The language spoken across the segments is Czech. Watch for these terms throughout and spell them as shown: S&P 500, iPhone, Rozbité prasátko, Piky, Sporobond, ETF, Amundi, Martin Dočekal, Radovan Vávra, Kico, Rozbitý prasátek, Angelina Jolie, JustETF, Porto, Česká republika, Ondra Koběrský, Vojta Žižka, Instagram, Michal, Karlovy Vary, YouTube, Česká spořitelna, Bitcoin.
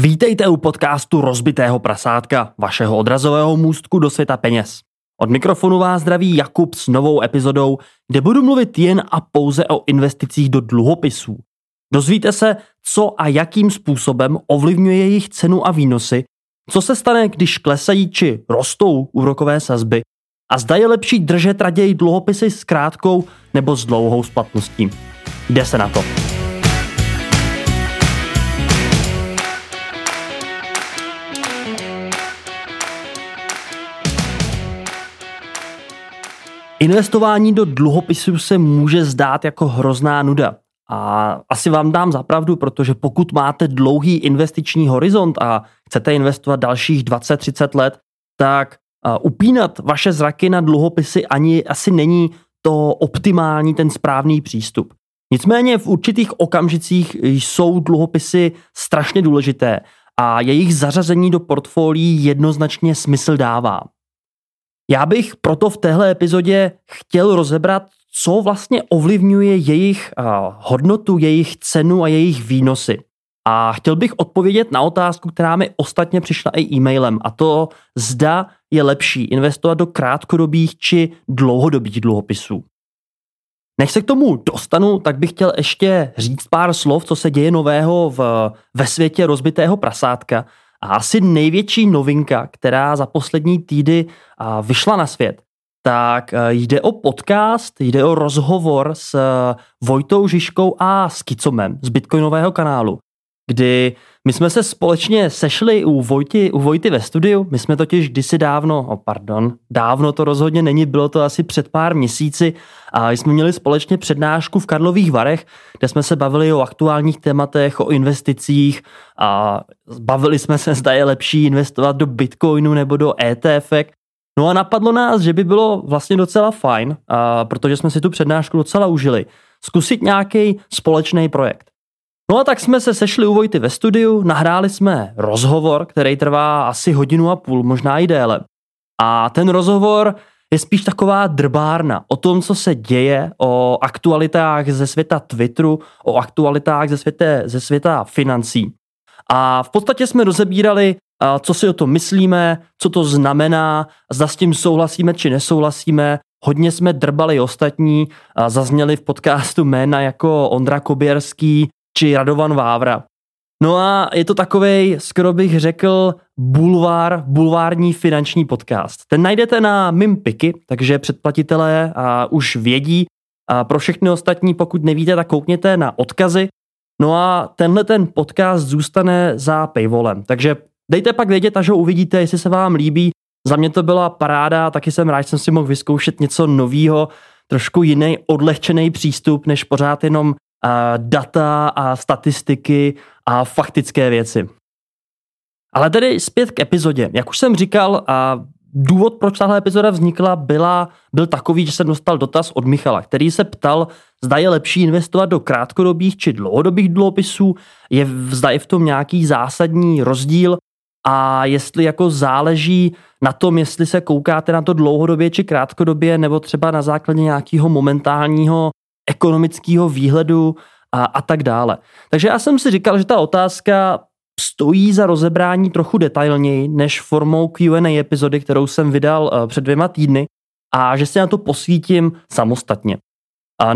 Vítejte u podcastu Rozbitého prasátka, vašeho odrazového můstku do světa peněz. Od mikrofonu vás zdraví Jakub s novou epizodou, kde budu mluvit jen a pouze o investicích do dluhopisů. Dozvíte se, co a jakým způsobem ovlivňuje jejich cenu a výnosy, co se stane, když klesají či rostou úrokové sazby a zda je lepší držet raději dluhopisy s krátkou nebo s dlouhou splatností. Jde se na to. Investování do dluhopisů se může zdát jako hrozná nuda. A asi vám dám za pravdu, protože pokud máte dlouhý investiční horizont a chcete investovat dalších 20-30 let, tak upínat vaše zraky na dluhopisy asi není to optimální, ten správný přístup. Nicméně v určitých okamžicích jsou dluhopisy strašně důležité a jejich zařazení do portfolií jednoznačně smysl dává. Já bych proto v téhle epizodě chtěl rozebrat, co vlastně ovlivňuje jejich hodnotu, jejich cenu a jejich výnosy. A chtěl bych odpovědět na otázku, která mi ostatně přišla i e-mailem, a to zda je lepší investovat do krátkodobých či dlouhodobých dluhopisů. Než se k tomu dostanu, tak bych chtěl ještě říct pár slov, co se děje nového ve světě rozbitého prasátka. A asi největší novinka, která za poslední týdny vyšla na svět, tak jde o podcast, jde o rozhovor s Vojtou Žižkou a s Kicomem z Bitcoinového kanálu, kdy my jsme se společně sešli u Vojty ve studiu. My jsme totiž kdysi dávno to rozhodně není, bylo to asi před pár měsíci, a jsme měli společně přednášku v Karlových Varech, kde jsme se bavili o aktuálních tématech, o investicích a bavili jsme se, zda je lepší investovat do Bitcoinu nebo do ETF. No a napadlo nás, že by bylo vlastně docela fajn, protože jsme si tu přednášku docela užili, zkusit nějaký společný projekt. No a tak jsme se sešli u Vojty ve studiu, nahráli jsme rozhovor, který trvá asi 1,5 hodiny, možná i déle. A ten rozhovor je spíš taková drbárna o tom, co se děje, o aktualitách ze světa Twitteru, o aktualitách ze světa financí. A v podstatě jsme rozebírali, co si o tom myslíme, co to znamená, zda s tím souhlasíme či nesouhlasíme. Hodně jsme drbali ostatní, zazněli v podcastu jména jako Ondra Koběrský či Radovan Vávra. No a je to takovej, skoro bych řekl, bulvární finanční podcast. Ten najdete na mým Piky, takže předplatitelé už vědí. A pro všechny ostatní, pokud nevíte, tak koukněte na odkazy. No a tenhle ten podcast zůstane za paywallem. Takže dejte pak vědět, až ho uvidíte, jestli se vám líbí. Za mě to byla paráda, taky jsem rád, že jsem si mohl vyzkoušet něco novýho, trošku jiný, odlehčený přístup, než pořád jenom data a statistiky a faktické věci. Ale tedy zpět k epizodě. Jak už jsem říkal, důvod, proč tahle epizoda vznikla, byl takový, že jsem dostal dotaz od Michala, který se ptal, zda je lepší investovat do krátkodobých či dlouhodobých dluhopisů, zda je v tom nějaký zásadní rozdíl a jestli jako záleží na tom, jestli se koukáte na to dlouhodobě či krátkodobě, nebo třeba na základě nějakého momentálního ekonomického výhledu a tak dále. Takže já jsem si říkal, že ta otázka stojí za rozebrání trochu detailněji než formou Q&A epizody, kterou jsem vydal před 2 týdny, a že si na to posvítím samostatně. A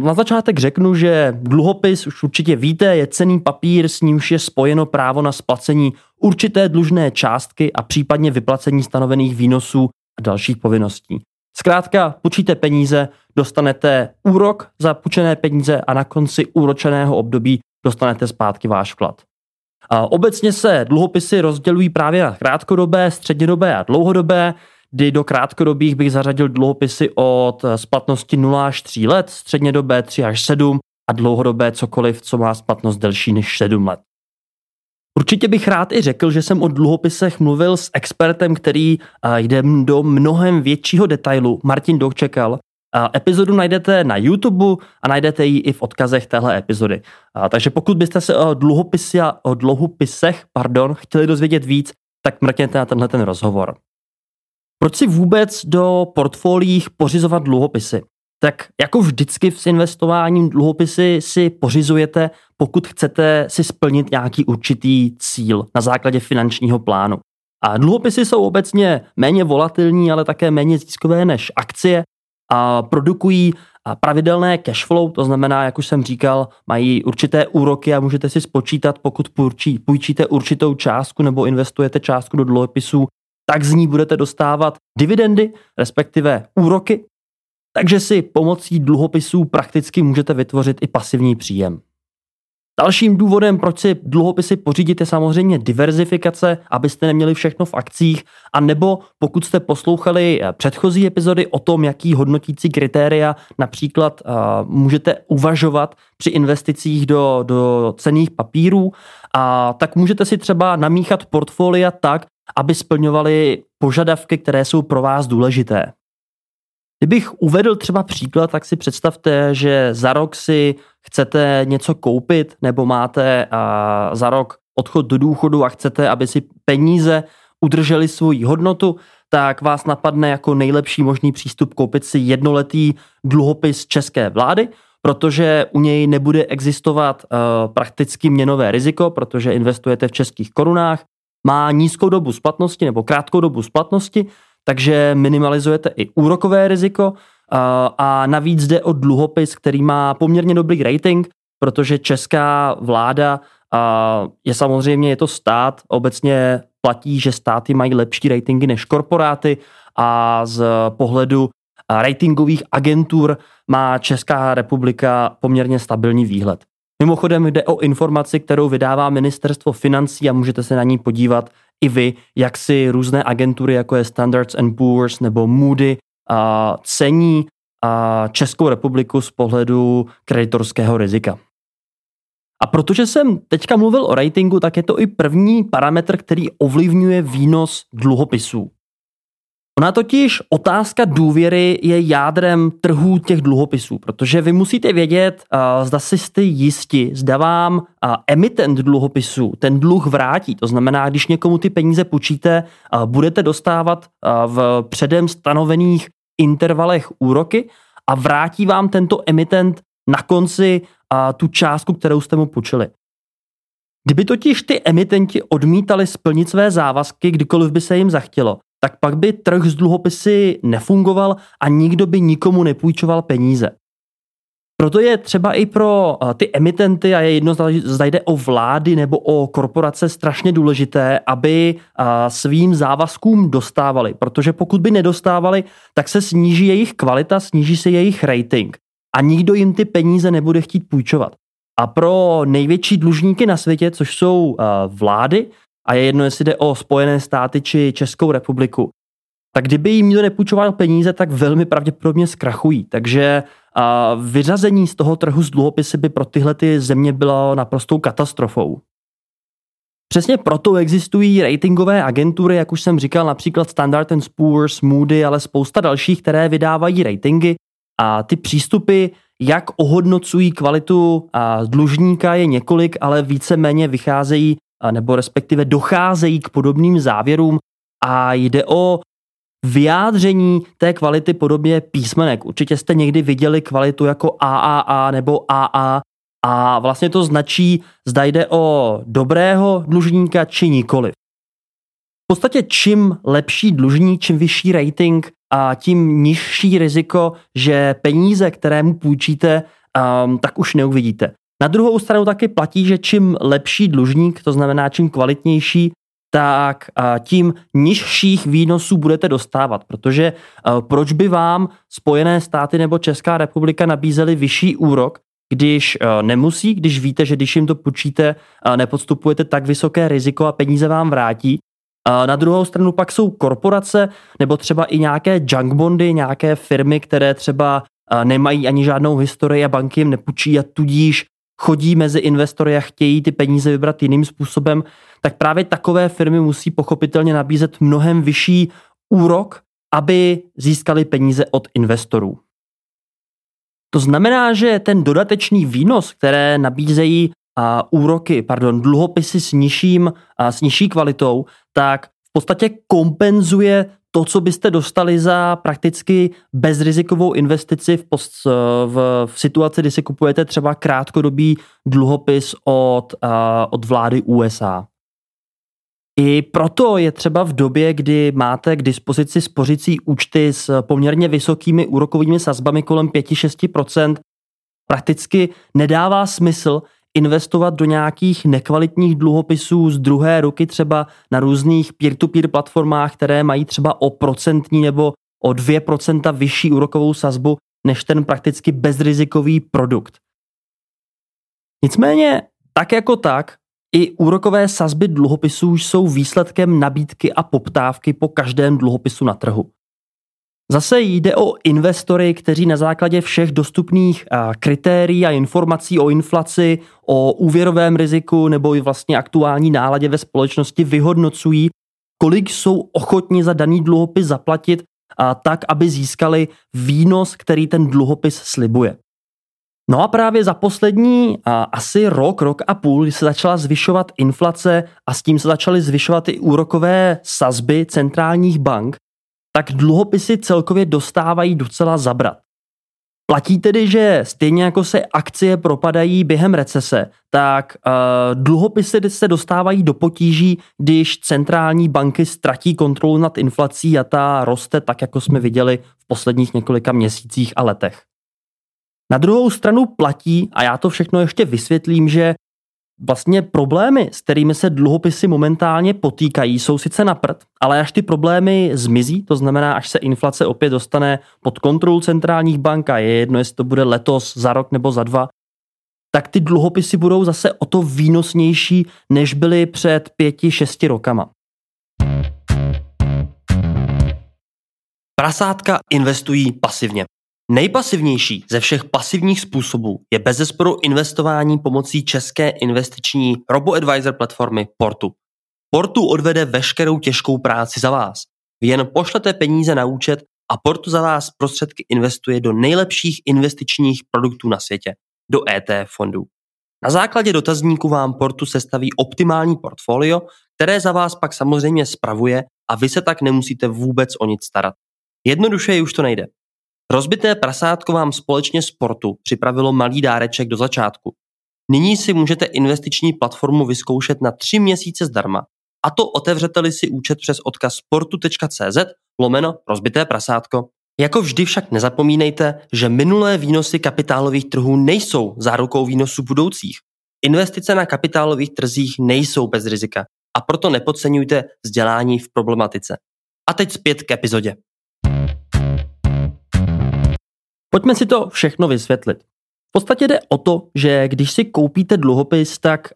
na začátek řeknu, že dluhopis, už určitě víte, je cenný papír, s nímž je spojeno právo na splacení určité dlužné částky a případně vyplacení stanovených výnosů a dalších povinností. Zkrátka, půjčíte peníze, dostanete úrok za půjčené peníze a na konci úročeného období dostanete zpátky váš vklad. A obecně se dluhopisy rozdělují právě na krátkodobé, střednědobé a dlouhodobé, kdy do krátkodobých bych zařadil dluhopisy od splatnosti 0 až 3 let, střednědobé 3 až 7 a dlouhodobé cokoliv, co má splatnost delší než 7 let. Určitě bych rád i řekl, že jsem o dluhopisech mluvil s expertem, který jde do mnohem většího detailu, Martin Dočekal. Epizodu najdete na YouTube a najdete ji i v odkazech téhle epizody. Takže pokud byste se o dluhopisech chtěli dozvědět víc, tak mrkněte na tenhle ten rozhovor. Proč si vůbec do portfolií pořizovat dluhopisy? tak jako vždycky s investováním dluhopisy si pořizujete, pokud chcete si splnit nějaký určitý cíl na základě finančního plánu. A dluhopisy jsou obecně méně volatilní, ale také méně ziskové než akcie a produkují pravidelné cashflow, to znamená, jak už jsem říkal, mají určité úroky a můžete si spočítat, pokud půjčíte určitou částku nebo investujete částku do dluhopisů, tak z ní budete dostávat dividendy, respektive úroky, takže si pomocí dluhopisů prakticky můžete vytvořit i pasivní příjem. Dalším důvodem, proč si dluhopisy pořídit, je samozřejmě diverzifikace, abyste neměli všechno v akcích, a nebo pokud jste poslouchali předchozí epizody o tom, jaký hodnotící kritéria například můžete uvažovat při investicích do cenných papírů, a tak můžete si třeba namíchat portfolia tak, aby splňovaly požadavky, které jsou pro vás důležité. Kdybych uvedl třeba příklad, tak si představte, že za rok si chcete něco koupit nebo máte za rok odchod do důchodu a chcete, aby si peníze udržely svoji hodnotu, tak vás napadne jako nejlepší možný přístup koupit si jednoletý dluhopis české vlády, protože u něj nebude existovat prakticky měnové riziko, protože investujete v českých korunách, má nízkou dobu splatnosti nebo krátkou dobu splatnosti, takže minimalizujete i úrokové riziko a navíc jde o dluhopis, který má poměrně dobrý rating, protože česká vláda je to stát, obecně platí, že státy mají lepší ratingy než korporáty, a z pohledu ratingových agentur má Česká republika poměrně stabilní výhled. Mimochodem jde o informaci, kterou vydává Ministerstvo financí a můžete se na ní podívat i vy, jak si různé agentury, jako je Standards and Poor's nebo Moody, cení Českou republiku z pohledu kreditorského rizika. A protože jsem teďka mluvil o ratingu, tak je to i první parametr, který ovlivňuje výnos dluhopisů. Ona totiž otázka důvěry je jádrem trhů těch dluhopisů, protože vy musíte vědět, zda si jste jisti, zda vám emitent dluhopisů ten dluh vrátí. To znamená, když někomu ty peníze půjčíte, budete dostávat v předem stanovených intervalech úroky a vrátí vám tento emitent na konci tu částku, kterou jste mu půjčili. Kdyby totiž ty emitenti odmítali splnit své závazky, kdykoliv by se jim zachtělo, tak pak by trh s dluhopisy nefungoval a nikdo by nikomu nepůjčoval peníze. Proto je třeba i pro ty emitenty, a je jedno, zda jde o vlády nebo o korporace, strašně důležité, aby svým závazkům dostávali, protože pokud by nedostávali, tak se sníží jejich kvalita, sníží se jejich rating a nikdo jim ty peníze nebude chtít půjčovat. A pro největší dlužníky na světě, což jsou vlády, a je jedno, jestli jde o Spojené státy či Českou republiku, tak kdyby jim nikdo nepůjčoval peníze, tak velmi pravděpodobně zkrachují. Takže vyřazení z toho trhu z dluhopisy by pro tyhle ty země bylo naprostou katastrofou. Přesně proto existují ratingové agentury, jak už jsem říkal, například Standard & Poor's, Moody, ale spousta dalších, které vydávají ratingy, a ty přístupy, jak ohodnocují kvalitu dlužníka, je několik, ale víceméně vycházejí nebo respektive docházejí k podobným závěrům a jde o vyjádření té kvality podobně písmenek. Určitě jste někdy viděli kvalitu jako AAA nebo AA a vlastně to značí, zda jde o dobrého dlužníka či nikoliv. V podstatě čím lepší dlužník, čím vyšší rating a tím nižší riziko, že peníze, které mu půjčíte, tak už neuvidíte. Na druhou stranu taky platí, že čím lepší dlužník, to znamená čím kvalitnější, tak tím nižších výnosů budete dostávat, protože proč by vám Spojené státy nebo Česká republika nabízely vyšší úrok, když nemusí, když víte, že když jim to půjčíte, nepodstupujete tak vysoké riziko a peníze vám vrátí. Na druhou stranu pak jsou korporace nebo třeba i nějaké junk bondy, nějaké firmy, které třeba nemají ani žádnou historii a banky jim nepůjčí a tudíž chodí mezi investory a chtějí ty peníze vybrat jiným způsobem, tak právě takové firmy musí pochopitelně nabízet mnohem vyšší úrok, aby získali peníze od investorů. To znamená, že ten dodatečný výnos, které nabízejí dluhopisy s nižší kvalitou, tak v podstatě kompenzuje to, co byste dostali za prakticky bezrizikovou investici v situaci, kdy si kupujete třeba krátkodobý dluhopis od vlády USA. I proto je třeba v době, kdy máte k dispozici spořicí účty s poměrně vysokými úrokovými sazbami kolem 5-6%, prakticky nedává smysl investovat do nějakých nekvalitních dluhopisů z druhé ruky třeba na různých peer-to-peer platformách, které mají třeba o procentní nebo o 2% vyšší úrokovou sazbu než ten prakticky bezrizikový produkt. Nicméně tak jako tak, i úrokové sazby dluhopisů jsou výsledkem nabídky a poptávky po každém dluhopisu na trhu. Zase jde o investory, kteří na základě všech dostupných kritérií a informací o inflaci, o úvěrovém riziku nebo i vlastně aktuální náladě ve společnosti vyhodnocují, kolik jsou ochotni za daný dluhopis zaplatit tak, aby získali výnos, který ten dluhopis slibuje. No a právě za poslední asi rok a půl, kdy se začala zvyšovat inflace a s tím se začaly zvyšovat i úrokové sazby centrálních bank, tak dluhopisy celkově dostávají docela zabrat. Platí tedy, že stejně jako se akcie propadají během recese, tak dluhopisy se dostávají do potíží, když centrální banky ztratí kontrolu nad inflací a ta roste tak, jako jsme viděli v posledních několika měsících a letech. Na druhou stranu platí, a já to všechno ještě vysvětlím, že vlastně problémy, s kterými se dluhopisy momentálně potýkají, jsou sice na prd, ale až ty problémy zmizí, to znamená, až se inflace opět dostane pod kontrolu centrálních bank, a je jedno, jestli to bude letos, za rok nebo za dva, tak ty dluhopisy budou zase o to výnosnější, než byly před 5-6 rokama. Prasátka investují pasivně. Nejpasivnější ze všech pasivních způsobů je bezesporu investování pomocí české investiční robo-advisor platformy Portu. Portu odvede veškerou těžkou práci za vás. Vy jen pošlete peníze na účet a Portu za vás prostředky investuje do nejlepších investičních produktů na světě, do ETF fondů. Na základě dotazníku vám Portu sestaví optimální portfolio, které za vás pak samozřejmě spravuje a vy se tak nemusíte vůbec o nic starat. Jednodušeji už to nejde. Rozbité prasátko vám společně s Portu připravilo malý dáreček do začátku. Nyní si můžete investiční platformu vyzkoušet na 3 měsíce zdarma, a to otevřete-li si účet přes odkaz portu.cz/rozbité prasátko. Jako vždy však nezapomínejte, že minulé výnosy kapitálových trhů nejsou zárukou výnosů budoucích. Investice na kapitálových trzích nejsou bez rizika, a proto nepodceňujte vzdělání v problematice. A teď zpět k epizodě. Pojďme si to všechno vysvětlit. V podstatě jde o to, že když si koupíte dluhopis, tak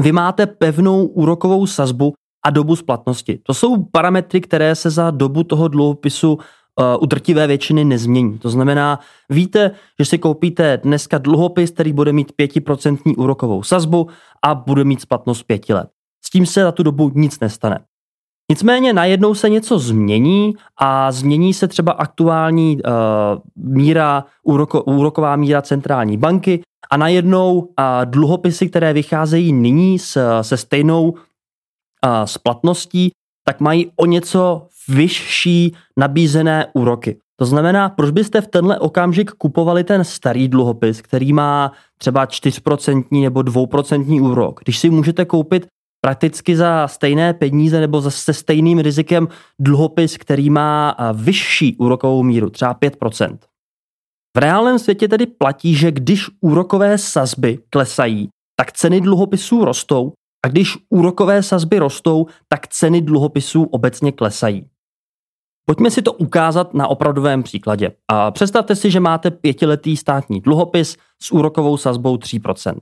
vy máte pevnou úrokovou sazbu a dobu splatnosti. To jsou parametry, které se za dobu toho dluhopisu u drtivé většiny nezmění. To znamená, víte, že si koupíte dneska dluhopis, který bude mít 5% úrokovou sazbu a bude mít splatnost 5 let. S tím se za tu dobu nic nestane. Nicméně najednou se něco změní a změní se třeba aktuální úroková míra centrální banky a najednou dluhopisy, které vycházejí nyní se stejnou splatností, tak mají o něco vyšší nabízené úroky. To znamená, proč byste v tenhle okamžik kupovali ten starý dluhopis, který má třeba 4% nebo 2% úrok, když si můžete koupit prakticky za stejné peníze nebo se stejným rizikem dluhopis, který má vyšší úrokovou míru, třeba 5%. V reálném světě tedy platí, že když úrokové sazby klesají, tak ceny dluhopisů rostou, a když úrokové sazby rostou, tak ceny dluhopisů obecně klesají. Pojďme si to ukázat na opravdovém příkladě. Představte si, že máte 5letý státní dluhopis s úrokovou sazbou 3%.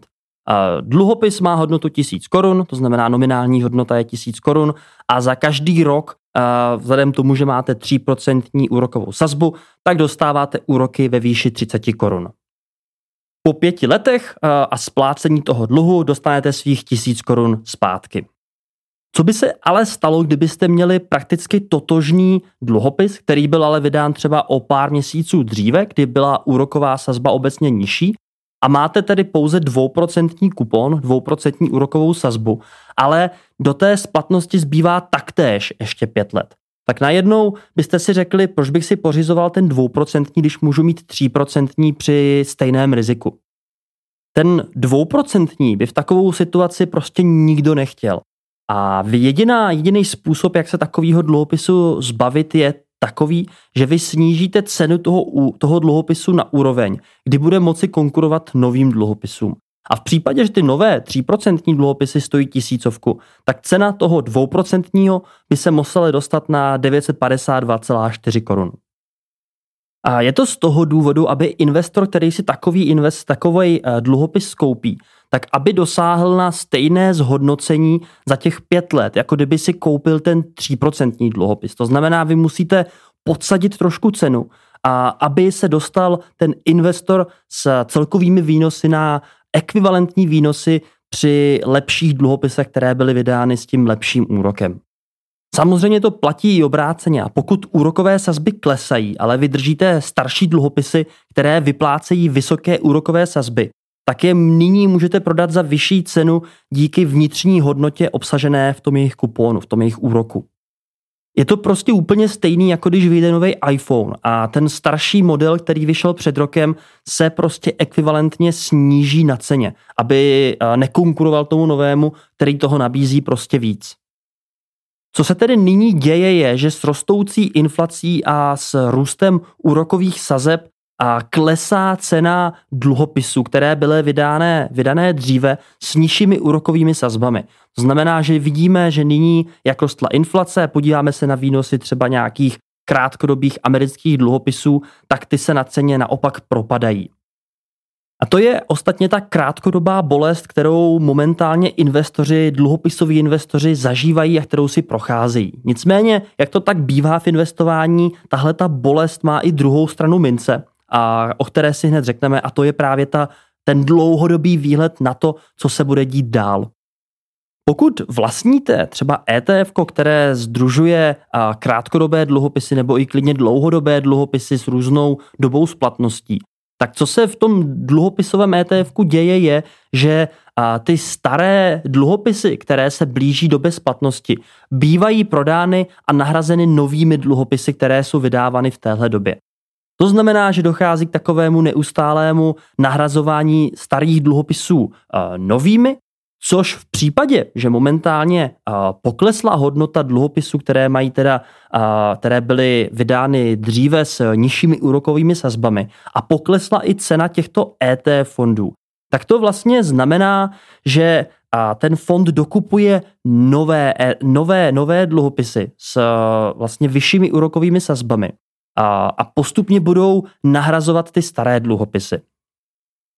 Dluhopis má hodnotu 1000 korun, to znamená nominální hodnota je 1000 korun, a za každý rok, vzhledem tomu, že máte 3% úrokovou sazbu, tak dostáváte úroky ve výši 30 korun. Po 5 letech a splácení toho dluhu dostanete svých 1000 korun zpátky. Co by se ale stalo, kdybyste měli prakticky totožný dluhopis, který byl ale vydán třeba o pár měsíců dříve, kdy byla úroková sazba obecně nižší, a máte tedy pouze 2% kupon, 2% úrokovou sazbu, ale do té splatnosti zbývá taktéž ještě 5 let. tak najednou byste si řekli, proč bych si pořizoval ten 2%, když můžu mít 3% při stejném riziku. Ten 2% by v takovou situaci prostě nikdo nechtěl. A jediný způsob, jak se takového dluhopisu zbavit, je takový, že vy snížíte cenu toho dluhopisu na úroveň, kdy bude moci konkurovat novým dluhopisům. A v případě, že ty nové 3% dluhopisy stojí 1000, tak cena toho 2% by se musela dostat na 952,4 korun. A je to z toho důvodu, aby investor, který si takový dluhopis koupí, tak aby dosáhl na stejné zhodnocení za těch 5 let, jako kdyby si koupil ten 3% dluhopis. To znamená, vy musíte podsadit trošku cenu, a aby se dostal ten investor s celkovými výnosy na ekvivalentní výnosy při lepších dluhopisech, které byly vydány s tím lepším úrokem. Samozřejmě to platí i obráceně. Pokud úrokové sazby klesají, ale vy držíte starší dluhopisy, které vyplácejí vysoké úrokové sazby, tak je nyní můžete prodat za vyšší cenu díky vnitřní hodnotě obsažené v tom jejich kupónu, v tom jejich úroku. Je to prostě úplně stejný, jako když vyjde nový iPhone a ten starší model, který vyšel před rokem, se prostě ekvivalentně sníží na ceně, aby nekonkuroval tomu novému, který toho nabízí prostě víc. Co se tedy nyní děje, je, že s rostoucí inflací a s růstem úrokových sazeb a klesá cena dluhopisů, které byly vydané dříve s nižšími úrokovými sazbami. To znamená, že vidíme, že nyní, jak rostla inflace, podíváme se na výnosy třeba nějakých krátkodobých amerických dluhopisů, tak ty se na ceně naopak propadají. A to je ostatně ta krátkodobá bolest, kterou momentálně investoři, dluhopisoví investoři zažívají a kterou si procházejí. Nicméně, jak to tak bývá v investování, tahle ta bolest má i druhou stranu mince, a o které si hned řekneme, a to je právě ten dlouhodobý výhled na to, co se bude dít dál. Pokud vlastníte třeba ETF, které sdružuje krátkodobé dluhopisy nebo i klidně dlouhodobé dluhopisy s různou dobou splatností, tak co se v tom dluhopisovém ETF-ku děje je, že ty staré dluhopisy, které se blíží době splatnosti, bývají prodány a nahrazeny novými dluhopisy, které jsou vydávány v téhle době. To znamená, že dochází k takovému neustálému nahrazování starých dluhopisů novými, což v případě, že momentálně poklesla hodnota dluhopisů, které byly vydány dříve s nižšími úrokovými sazbami a poklesla i cena těchto ETF fondů, tak to vlastně znamená, že ten fond dokupuje nové dluhopisy s vlastně vyššími úrokovými sazbami a postupně budou nahrazovat ty staré dluhopisy.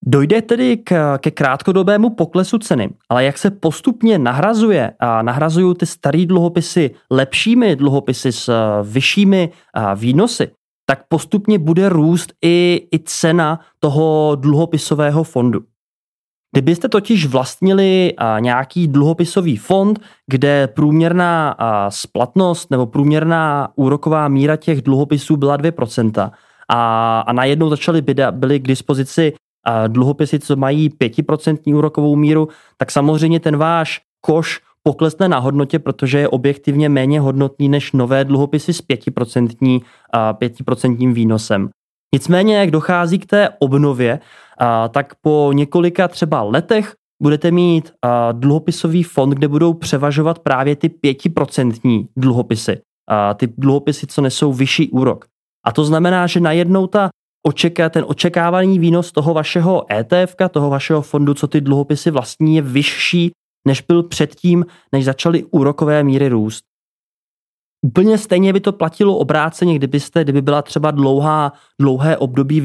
Dojde tedy ke krátkodobému poklesu ceny, ale jak se postupně nahrazují ty staré dluhopisy lepšími dluhopisy s vyššími výnosy, tak postupně bude růst i cena toho dluhopisového fondu. Kdybyste totiž vlastnili nějaký dluhopisový fond, kde průměrná splatnost nebo průměrná úroková míra těch dluhopisů byla 2% a najednou byly k dispozici dluhopisy, co mají 5% úrokovou míru, tak samozřejmě ten váš koš poklesne na hodnotě, protože je objektivně méně hodnotný než nové dluhopisy s 5% výnosem. Nicméně, jak dochází k té obnově, tak po několika třeba letech budete mít dluhopisový fond, kde budou převažovat právě ty 5% dluhopisy. Ty dluhopisy, co nesou vyšší úrok. A to znamená, že najednou ten očekávaný výnos toho vašeho ETF-ka, toho vašeho fondu, co ty dluhopisy vlastní, je vyšší, než byl předtím, než začaly úrokové míry růst. Úplně stejně by to platilo obráceně, kdyby byla třeba dlouhé období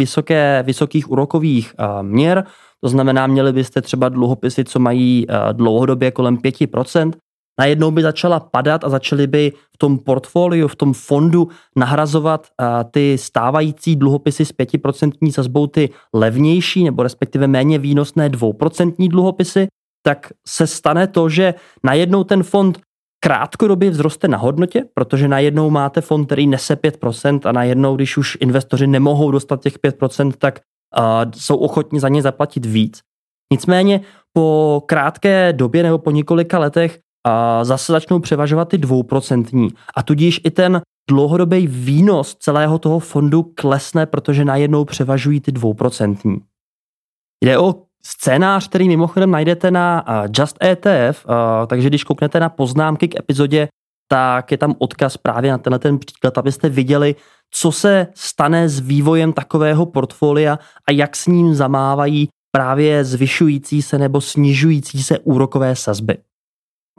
vysokých úrokových měr, to znamená, měli byste třeba dluhopisy, co mají dlouhodobě kolem 5%, najednou by začala padat a začaly by v tom portfoliu, v tom fondu nahrazovat ty stávající dluhopisy s 5% sazbou ty levnější nebo respektive méně výnosné 2% dluhopisy, tak se stane to, že najednou ten fond krátkodobě vzroste na hodnotě, protože najednou máte fond, který nese 5% a najednou, když už investoři nemohou dostat těch 5%, tak jsou ochotni za ně zaplatit víc. Nicméně po krátké době nebo po několika letech a zase začnou převažovat ty 2%. A tudíž i ten dlouhodobý výnos celého toho fondu klesne, protože najednou převažují ty 2%. Jde o scénář, který mimochodem najdete na JustETF, takže když kouknete na poznámky k epizodě, tak je tam odkaz právě na tenhle ten příklad, abyste viděli, co se stane s vývojem takového portfolia a jak s ním zamávají právě zvyšující se nebo snižující se úrokové sazby.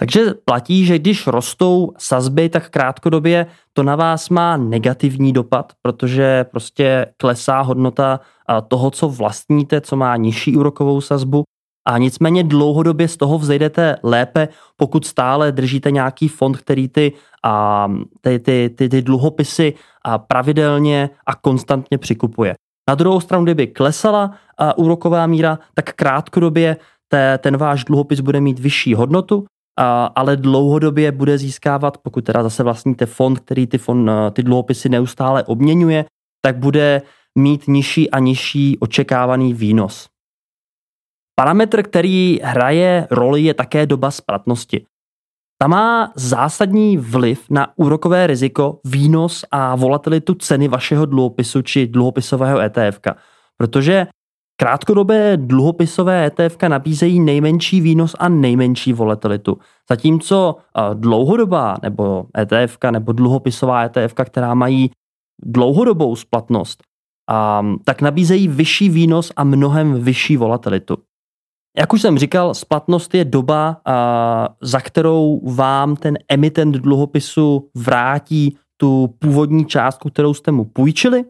Takže platí, že když rostou sazby, tak krátkodobě to na vás má negativní dopad, protože prostě klesá hodnota toho, co vlastníte, co má nižší úrokovou sazbu. A nicméně dlouhodobě z toho vzejdete lépe, pokud stále držíte nějaký fond, který ty dluhopisy pravidelně a konstantně přikupuje. Na druhou stranu, kdyby klesala úroková míra, tak krátkodobě ten váš dluhopis bude mít vyšší hodnotu, ale dlouhodobě bude získávat, pokud teda zase vlastníte fond, který ty dluhopisy neustále obměňuje, tak bude mít nižší a nižší očekávaný výnos. Parametr, který hraje roli, je také doba splatnosti. Ta má zásadní vliv na úrokové riziko, výnos a volatilitu ceny vašeho dluhopisu či dluhopisového ETFka, protože krátkodobé dluhopisové ETFka nabízejí nejmenší výnos a nejmenší volatilitu, zatímco dlouhodobá nebo ETFka nebo dluhopisová ETFka, která mají dlouhodobou splatnost, tak nabízejí vyšší výnos a mnohem vyšší volatilitu. Jak už jsem říkal, splatnost je doba, za kterou vám ten emitent dluhopisu vrátí tu původní částku, kterou jste mu půjčili.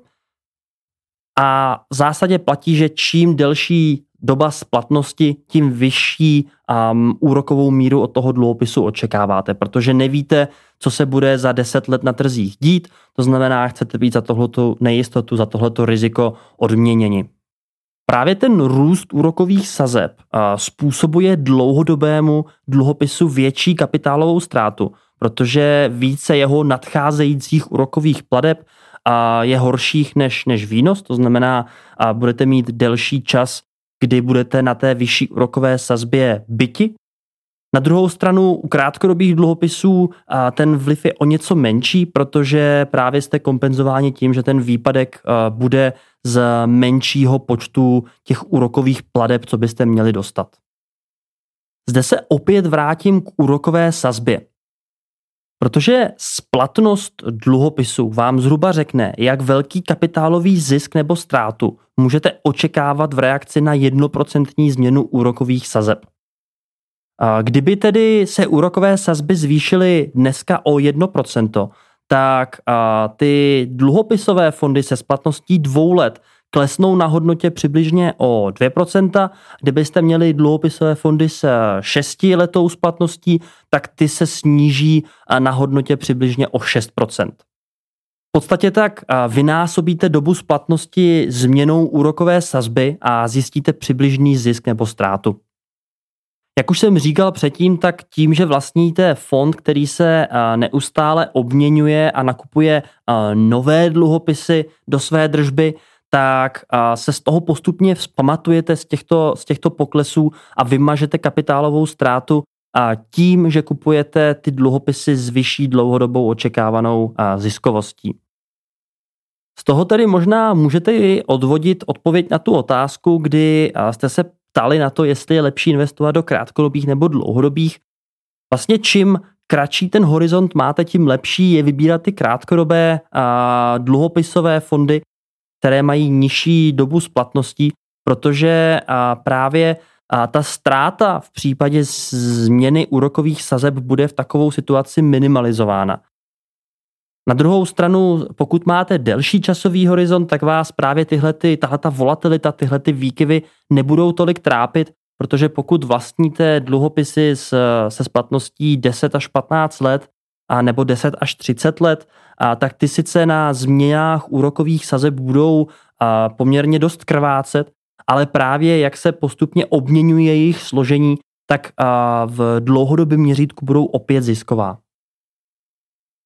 A v zásadě platí, že čím delší doba splatnosti, tím vyšší úrokovou míru od toho dluhopisu očekáváte, protože nevíte, co se bude za 10 let na trzích dít, to znamená, chcete být za tohleto nejistotu, za tohleto riziko odměněni. Právě ten růst úrokových sazeb způsobuje dlouhodobému dluhopisu větší kapitálovou ztrátu, protože více jeho nadcházejících úrokových plateb je horších než výnos, to znamená, budete mít delší čas, kdy budete na té vyšší úrokové sazbě byti. Na druhou stranu u krátkodobých dluhopisů ten vliv je o něco menší, protože právě jste kompenzováni tím, že ten výpadek bude z menšího počtu těch úrokových plateb, co byste měli dostat. Zde se opět vrátím k úrokové sazbě, protože splatnost dluhopisů vám zhruba řekne, jak velký kapitálový zisk nebo ztrátu můžete očekávat v reakci na 1% změnu úrokových sazeb. Kdyby tedy se úrokové sazby zvýšily dneska o 1%, tak ty dluhopisové fondy se splatností 2 let klesnou na hodnotě přibližně o 2%. Kdybyste měli dluhopisové fondy s 6letou splatností, tak ty se sníží na hodnotě přibližně o 6%. V podstatě tak vynásobíte dobu splatnosti změnou úrokové sazby a zjistíte přibližný zisk nebo ztrátu. Jak už jsem říkal předtím, tak tím, že vlastníte fond, který se neustále obměňuje a nakupuje nové dluhopisy do své držby, tak se z toho postupně vzpamatujete z těchto poklesů a vymažete kapitálovou ztrátu tím, že kupujete ty dluhopisy s vyšší dlouhodobou očekávanou ziskovostí. Z toho tedy možná můžete i odvodit odpověď na tu otázku, kdy jste se ptali na to, jestli je lepší investovat do krátkodobých nebo dlouhodobých. Vlastně čím kratší ten horizont máte, tím lepší je vybírat ty krátkodobé dluhopisové fondy, které mají nižší dobu splatností, protože právě ta ztráta v případě změny úrokových sazeb bude v takovou situaci minimalizována. Na druhou stranu, pokud máte delší časový horizont, tak vás právě tahleta volatilita, tyhlety výkyvy nebudou tolik trápit, protože pokud vlastníte dluhopisy se splatností 10 až 15 let a nebo 10 až 30 let, tak ty sice na změnách úrokových sazeb budou poměrně dost krvácet, ale právě jak se postupně obměňuje jejich složení, tak v dlouhodobém měřítku budou opět zisková.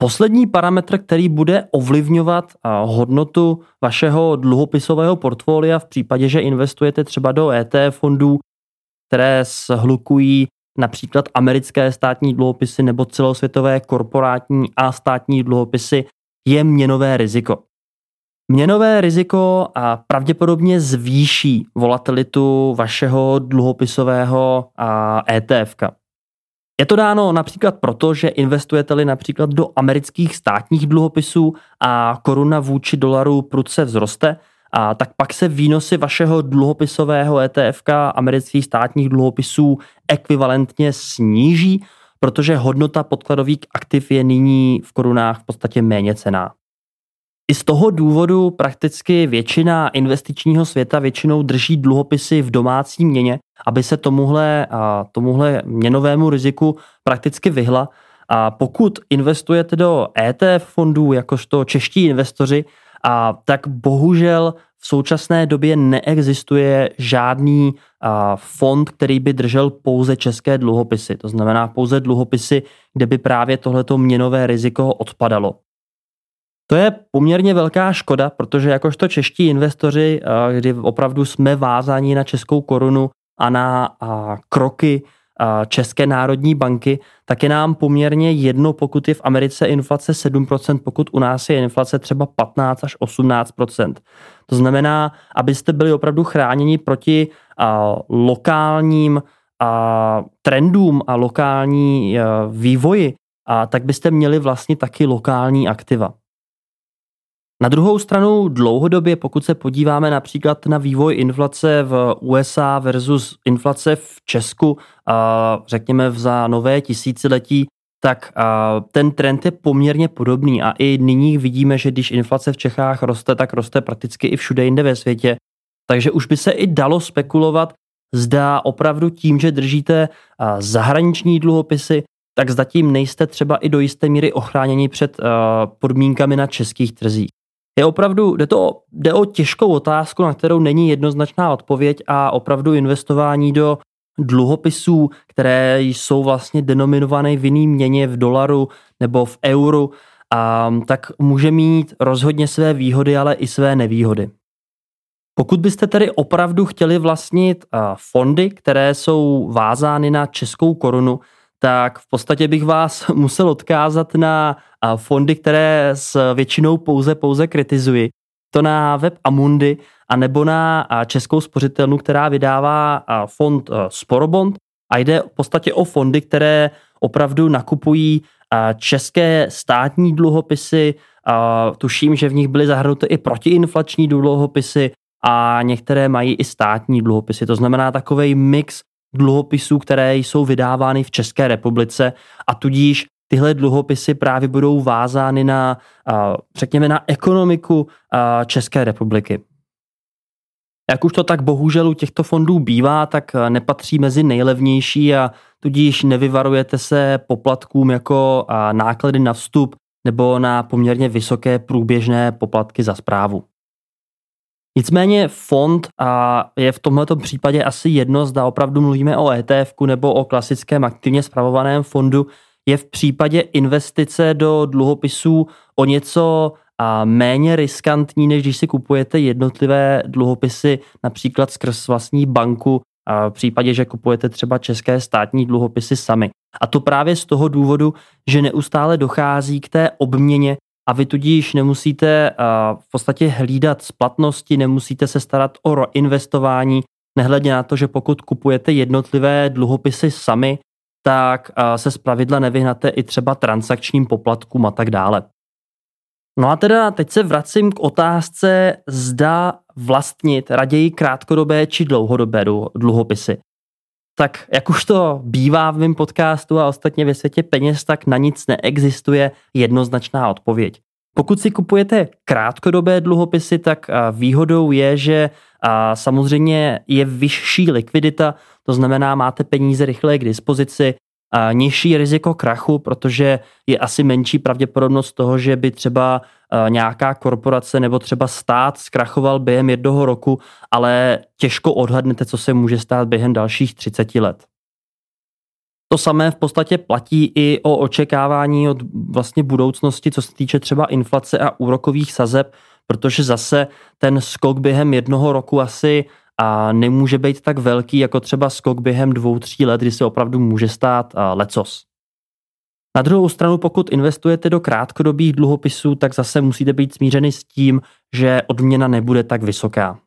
Poslední parametr, který bude ovlivňovat hodnotu vašeho dluhopisového portfolia v případě, že investujete třeba do ETF fondů, které shlukují například americké státní dluhopisy nebo celosvětové korporátní a státní dluhopisy, je měnové riziko. Měnové riziko pravděpodobně zvýší volatilitu vašeho dluhopisového ETFka. Je to dáno například proto, že investujete-li například do amerických státních dluhopisů a koruna vůči dolaru prudce vzroste, a tak pak se výnosy vašeho dluhopisového ETFka amerických státních dluhopisů ekvivalentně sníží, protože hodnota podkladových aktiv je nyní v korunách v podstatě méně cenná. I z toho důvodu prakticky většina investičního světa většinou drží dluhopisy v domácí měně, aby se tomuhle měnovému riziku prakticky vyhla. A pokud investujete do ETF fondů, jakožto čeští investoři, tak bohužel v současné době neexistuje žádný fond, který by držel pouze české dluhopisy. To znamená pouze dluhopisy, kde by právě tohleto měnové riziko odpadalo. To je poměrně velká škoda, protože jakožto čeští investoři, kdy opravdu jsme vázáni na českou korunu a na kroky České národní banky, tak je nám poměrně jedno, pokud je v Americe inflace 7%, pokud u nás je inflace třeba 15 až 18%. To znamená, abyste byli opravdu chráněni proti lokálním trendům a lokální vývoji, tak byste měli vlastně taky lokální aktiva. Na druhou stranu dlouhodobě, pokud se podíváme například na vývoj inflace v USA versus inflace v Česku, řekněme za nové tisíciletí, tak ten trend je poměrně podobný a i nyní vidíme, že když inflace v Čechách roste, tak roste prakticky i všude jinde ve světě. Takže už by se i dalo spekulovat, zda opravdu tím, že držíte zahraniční dluhopisy, tak zatím nejste třeba i do jisté míry ochráněni před podmínkami na českých trzích. Je opravdu, jde o těžkou otázku, na kterou není jednoznačná odpověď a opravdu investování do dluhopisů, které jsou vlastně denominované v jiný měně, v dolaru nebo v euru, tak může mít rozhodně své výhody, ale i své nevýhody. Pokud byste tedy opravdu chtěli vlastnit fondy, které jsou vázány na českou korunu, tak v podstatě bych vás musel odkázat na fondy, které s většinou pouze kritizuji. To na web Amundi a nebo na Českou spořitelnu, která vydává fond Sporobond a jde v podstatě o fondy, které opravdu nakupují české státní dluhopisy. Tuším, že v nich byly zahrnuty i protiinflační dluhopisy a některé mají i státní dluhopisy. To znamená takovej mix dluhopisů, které jsou vydávány v České republice a tudíž tyhle dluhopisy právě budou vázány na, řekněme, na ekonomiku České republiky. Jak už to tak bohužel u těchto fondů bývá, tak nepatří mezi nejlevnější a tudíž nevyvarujete se poplatkům jako náklady na vstup nebo na poměrně vysoké průběžné poplatky za správu. Nicméně fond je v tomto případě asi jedno, zda opravdu mluvíme o ETF-ku nebo o klasickém aktivně spravovaném fondu, je v případě investice do dluhopisů o něco méně riskantní, než když si kupujete jednotlivé dluhopisy například skrz vlastní banku, v případě, že kupujete třeba české státní dluhopisy sami. A to právě z toho důvodu, že neustále dochází k té obměně, a vy tudíž nemusíte v podstatě hlídat splatnosti, nemusíte se starat o reinvestování, nehledě na to, že pokud kupujete jednotlivé dluhopisy sami, tak se zpravidla nevyhnete i třeba transakčním poplatkům a tak dále. No a teda teď se vracím k otázce, zda vlastnit raději krátkodobé či dlouhodobé dluhopisy. Tak jak už to bývá v mém podcastu a ostatně ve světě peněz, tak na nic neexistuje jednoznačná odpověď. Pokud si kupujete krátkodobé dluhopisy, tak výhodou je, že samozřejmě je vyšší likvidita, to znamená máte peníze rychle k dispozici, nižší riziko krachu, protože je asi menší pravděpodobnost toho, že by třeba nějaká korporace nebo třeba stát zkrachoval během 1 roku, ale těžko odhadnete, co se může stát během dalších 30 let. To samé v podstatě platí i o očekávání od vlastně budoucnosti, co se týče třeba inflace a úrokových sazeb, protože zase ten skok během 1 roku asi a nemůže být tak velký jako třeba skok během 2-3 let, kdy se opravdu může stát lecos. Na druhou stranu, pokud investujete do krátkodobých dluhopisů, tak zase musíte být smířeni s tím, že odměna nebude tak vysoká.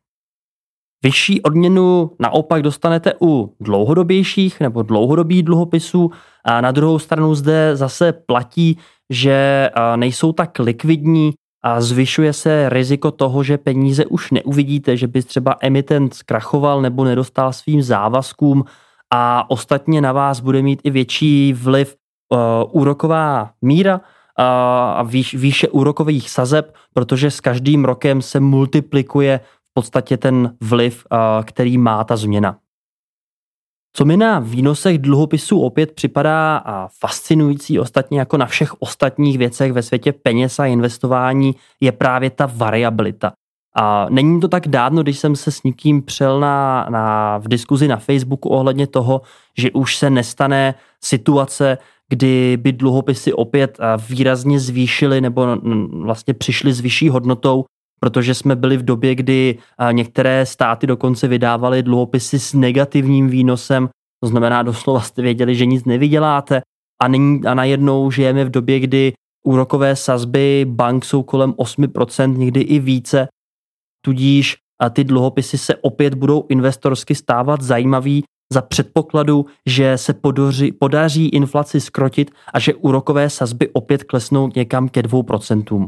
Vyšší odměnu naopak dostanete u dlouhodobějších nebo dlouhodobých dluhopisů a na druhou stranu zde zase platí, že nejsou tak likvidní a zvyšuje se riziko toho, že peníze už neuvidíte, že by třeba emitent zkrachoval nebo nedostal svým závazkům a ostatně na vás bude mít i větší vliv úroková míra a výše úrokových sazeb, protože s každým rokem se multiplikuje v podstatě ten vliv, který má ta změna. Co mi na výnosech dluhopisů opět připadá fascinující, ostatně jako na všech ostatních věcech ve světě peněz a investování, je právě ta variabilita. A není to tak dávno, když jsem se s někým přel v diskuzi na Facebooku ohledně toho, že už se nestane situace, kdy by dluhopisy opět výrazně zvýšily nebo vlastně přišly s vyšší hodnotou, protože jsme byli v době, kdy některé státy dokonce vydávaly dluhopisy s negativním výnosem, to znamená doslova jste věděli, že nic nevyděláte a najednou žijeme v době, kdy úrokové sazby bank jsou kolem 8%, někdy i více, tudíž ty dluhopisy se opět budou investorsky stávat zajímavý za předpokladu, že se podaří inflaci zkrotit a že úrokové sazby opět klesnou někam ke 2%.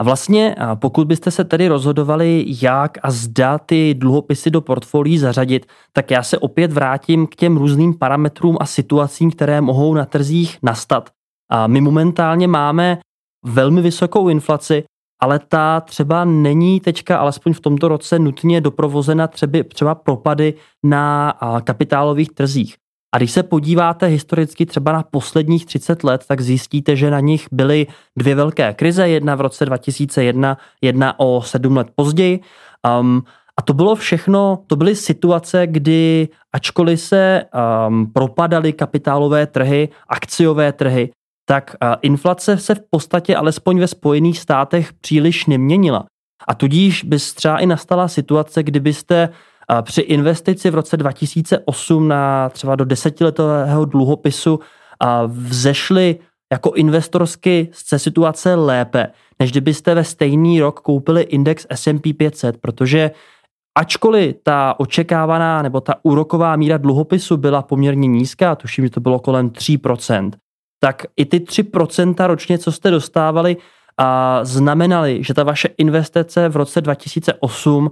A vlastně pokud byste se tedy rozhodovali, jak a zda ty dluhopisy do portfolií zařadit, tak já se opět vrátím k těm různým parametrům a situacím, které mohou na trzích nastat. A my momentálně máme velmi vysokou inflaci, ale ta třeba není teďka, alespoň v tomto roce, nutně doprovozena třeba propady na kapitálových trzích. A když se podíváte historicky třeba na posledních 30 let, tak zjistíte, že na nich byly dvě velké krize, jedna v roce 2001, jedna o 7 let později. A to bylo všechno, to byly situace, kdy ačkoliv se propadaly kapitálové trhy, akciové trhy, tak inflace se v podstatě alespoň ve Spojených státech příliš neměnila. A tudíž by třeba i nastala situace, kdybyste při investici v roce 2008 na třeba do 10letého dluhopisu vzešli jako investorsky z situace lépe, než kdybyste ve stejný rok koupili index S&P 500, protože ačkoliv ta očekávaná nebo ta úroková míra dluhopisu byla poměrně nízká, tuším, že to bylo kolem 3%, tak i ty 3% ročně, co jste dostávali, znamenaly, že ta vaše investice v roce 2008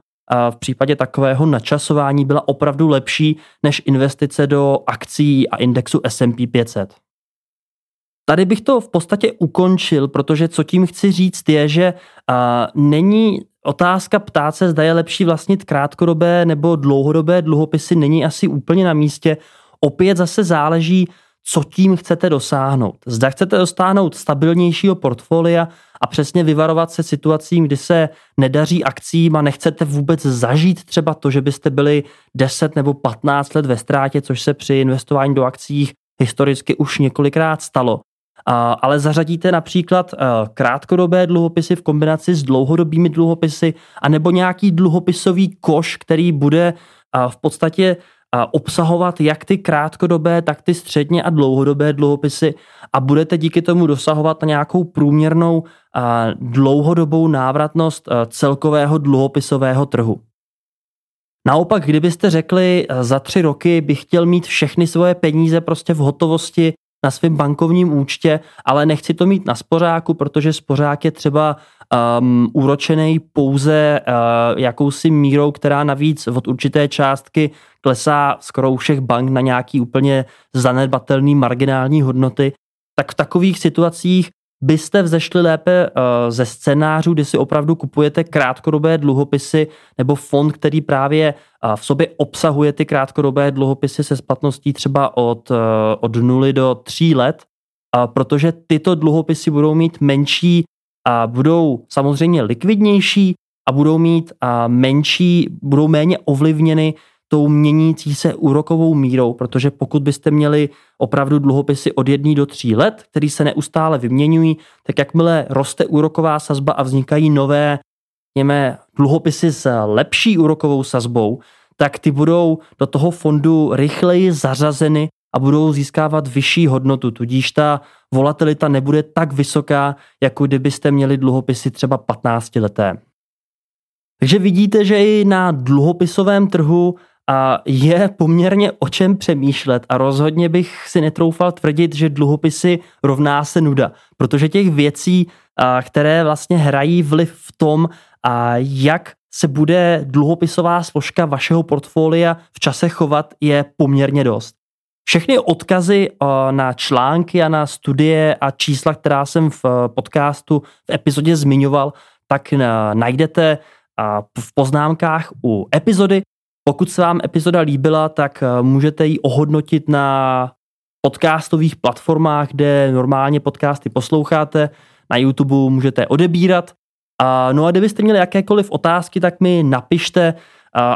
v případě takového načasování byla opravdu lepší než investice do akcií a indexu S&P 500. Tady bych to v podstatě ukončil, protože co tím chci říct je, že není otázka ptát se, zda je lepší vlastnit krátkodobé nebo dlouhodobé dluhopisy, není asi úplně na místě. Opět zase záleží, co tím chcete dosáhnout. Zda chcete dosáhnout stabilnějšího portfolia a přesně vyvarovat se situacím, kdy se nedaří akcím a nechcete vůbec zažít třeba to, že byste byli 10 nebo 15 let ve ztrátě, což se při investování do akcií historicky už několikrát stalo. Ale zařadíte například krátkodobé dluhopisy v kombinaci s dlouhodobými dluhopisy anebo nějaký dluhopisový koš, který bude v podstatě obsahovat jak ty krátkodobé, tak ty středně a dlouhodobé dluhopisy a budete díky tomu dosahovat na nějakou průměrnou dlouhodobou návratnost celkového dluhopisového trhu. Naopak, kdybyste řekli, za 3 roky bych chtěl mít všechny svoje peníze prostě v hotovosti na svém bankovním účtě, ale nechci to mít na spořáku, protože spořák je třeba úročený pouze jakousi mírou, která navíc od určité částky klesá skoro u všech bank na nějaký úplně zanedbatelný marginální hodnoty, tak v takových situacích byste vzešli lépe ze scénářů, kdy si opravdu kupujete krátkodobé dluhopisy nebo fond, který právě v sobě obsahuje ty krátkodobé dluhopisy se splatností třeba od 0 do 3 let, protože tyto dluhopisy budou mít menší a budou samozřejmě likvidnější a budou mít budou méně ovlivněny tou měnící se úrokovou mírou, protože pokud byste měli opravdu dluhopisy od 1 do 3 let, které se neustále vyměňují, tak jakmile roste úroková sazba a vznikají nové řekněme, dluhopisy s lepší úrokovou sazbou, tak ty budou do toho fondu rychleji zařazeny a budou získávat vyšší hodnotu, tudíž ta volatilita nebude tak vysoká, jako kdybyste měli dluhopisy třeba 15leté. Takže vidíte, že i na dluhopisovém trhu je poměrně o čem přemýšlet a rozhodně bych si netroufal tvrdit, že dluhopisy rovná se nuda, protože těch věcí, které vlastně hrají vliv v tom, jak se bude dluhopisová složka vašeho portfolia v čase chovat, je poměrně dost. Všechny odkazy na články a na studie a čísla, která jsem v podcastu v epizodě zmiňoval, tak najdete v poznámkách u epizody. Pokud se vám epizoda líbila, tak můžete ji ohodnotit na podcastových platformách, kde normálně podcasty posloucháte. Na YouTube můžete odebírat. No a kdybyste měli jakékoliv otázky, tak mi napište,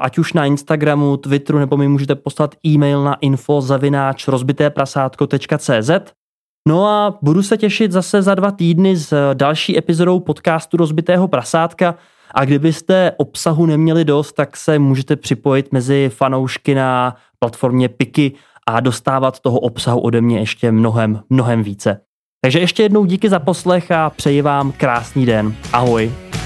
ať už na Instagramu, Twitteru, nebo mi můžete poslat e-mail na info@rozbiteprasátko.cz. No a budu se těšit zase za 2 týdny s další epizodou podcastu Rozbitého prasátka. A kdybyste obsahu neměli dost, tak se můžete připojit mezi fanoušky na platformě Piky a dostávat toho obsahu ode mě ještě mnohem, mnohem více. Takže ještě jednou díky za poslech a přeji vám krásný den. Ahoj.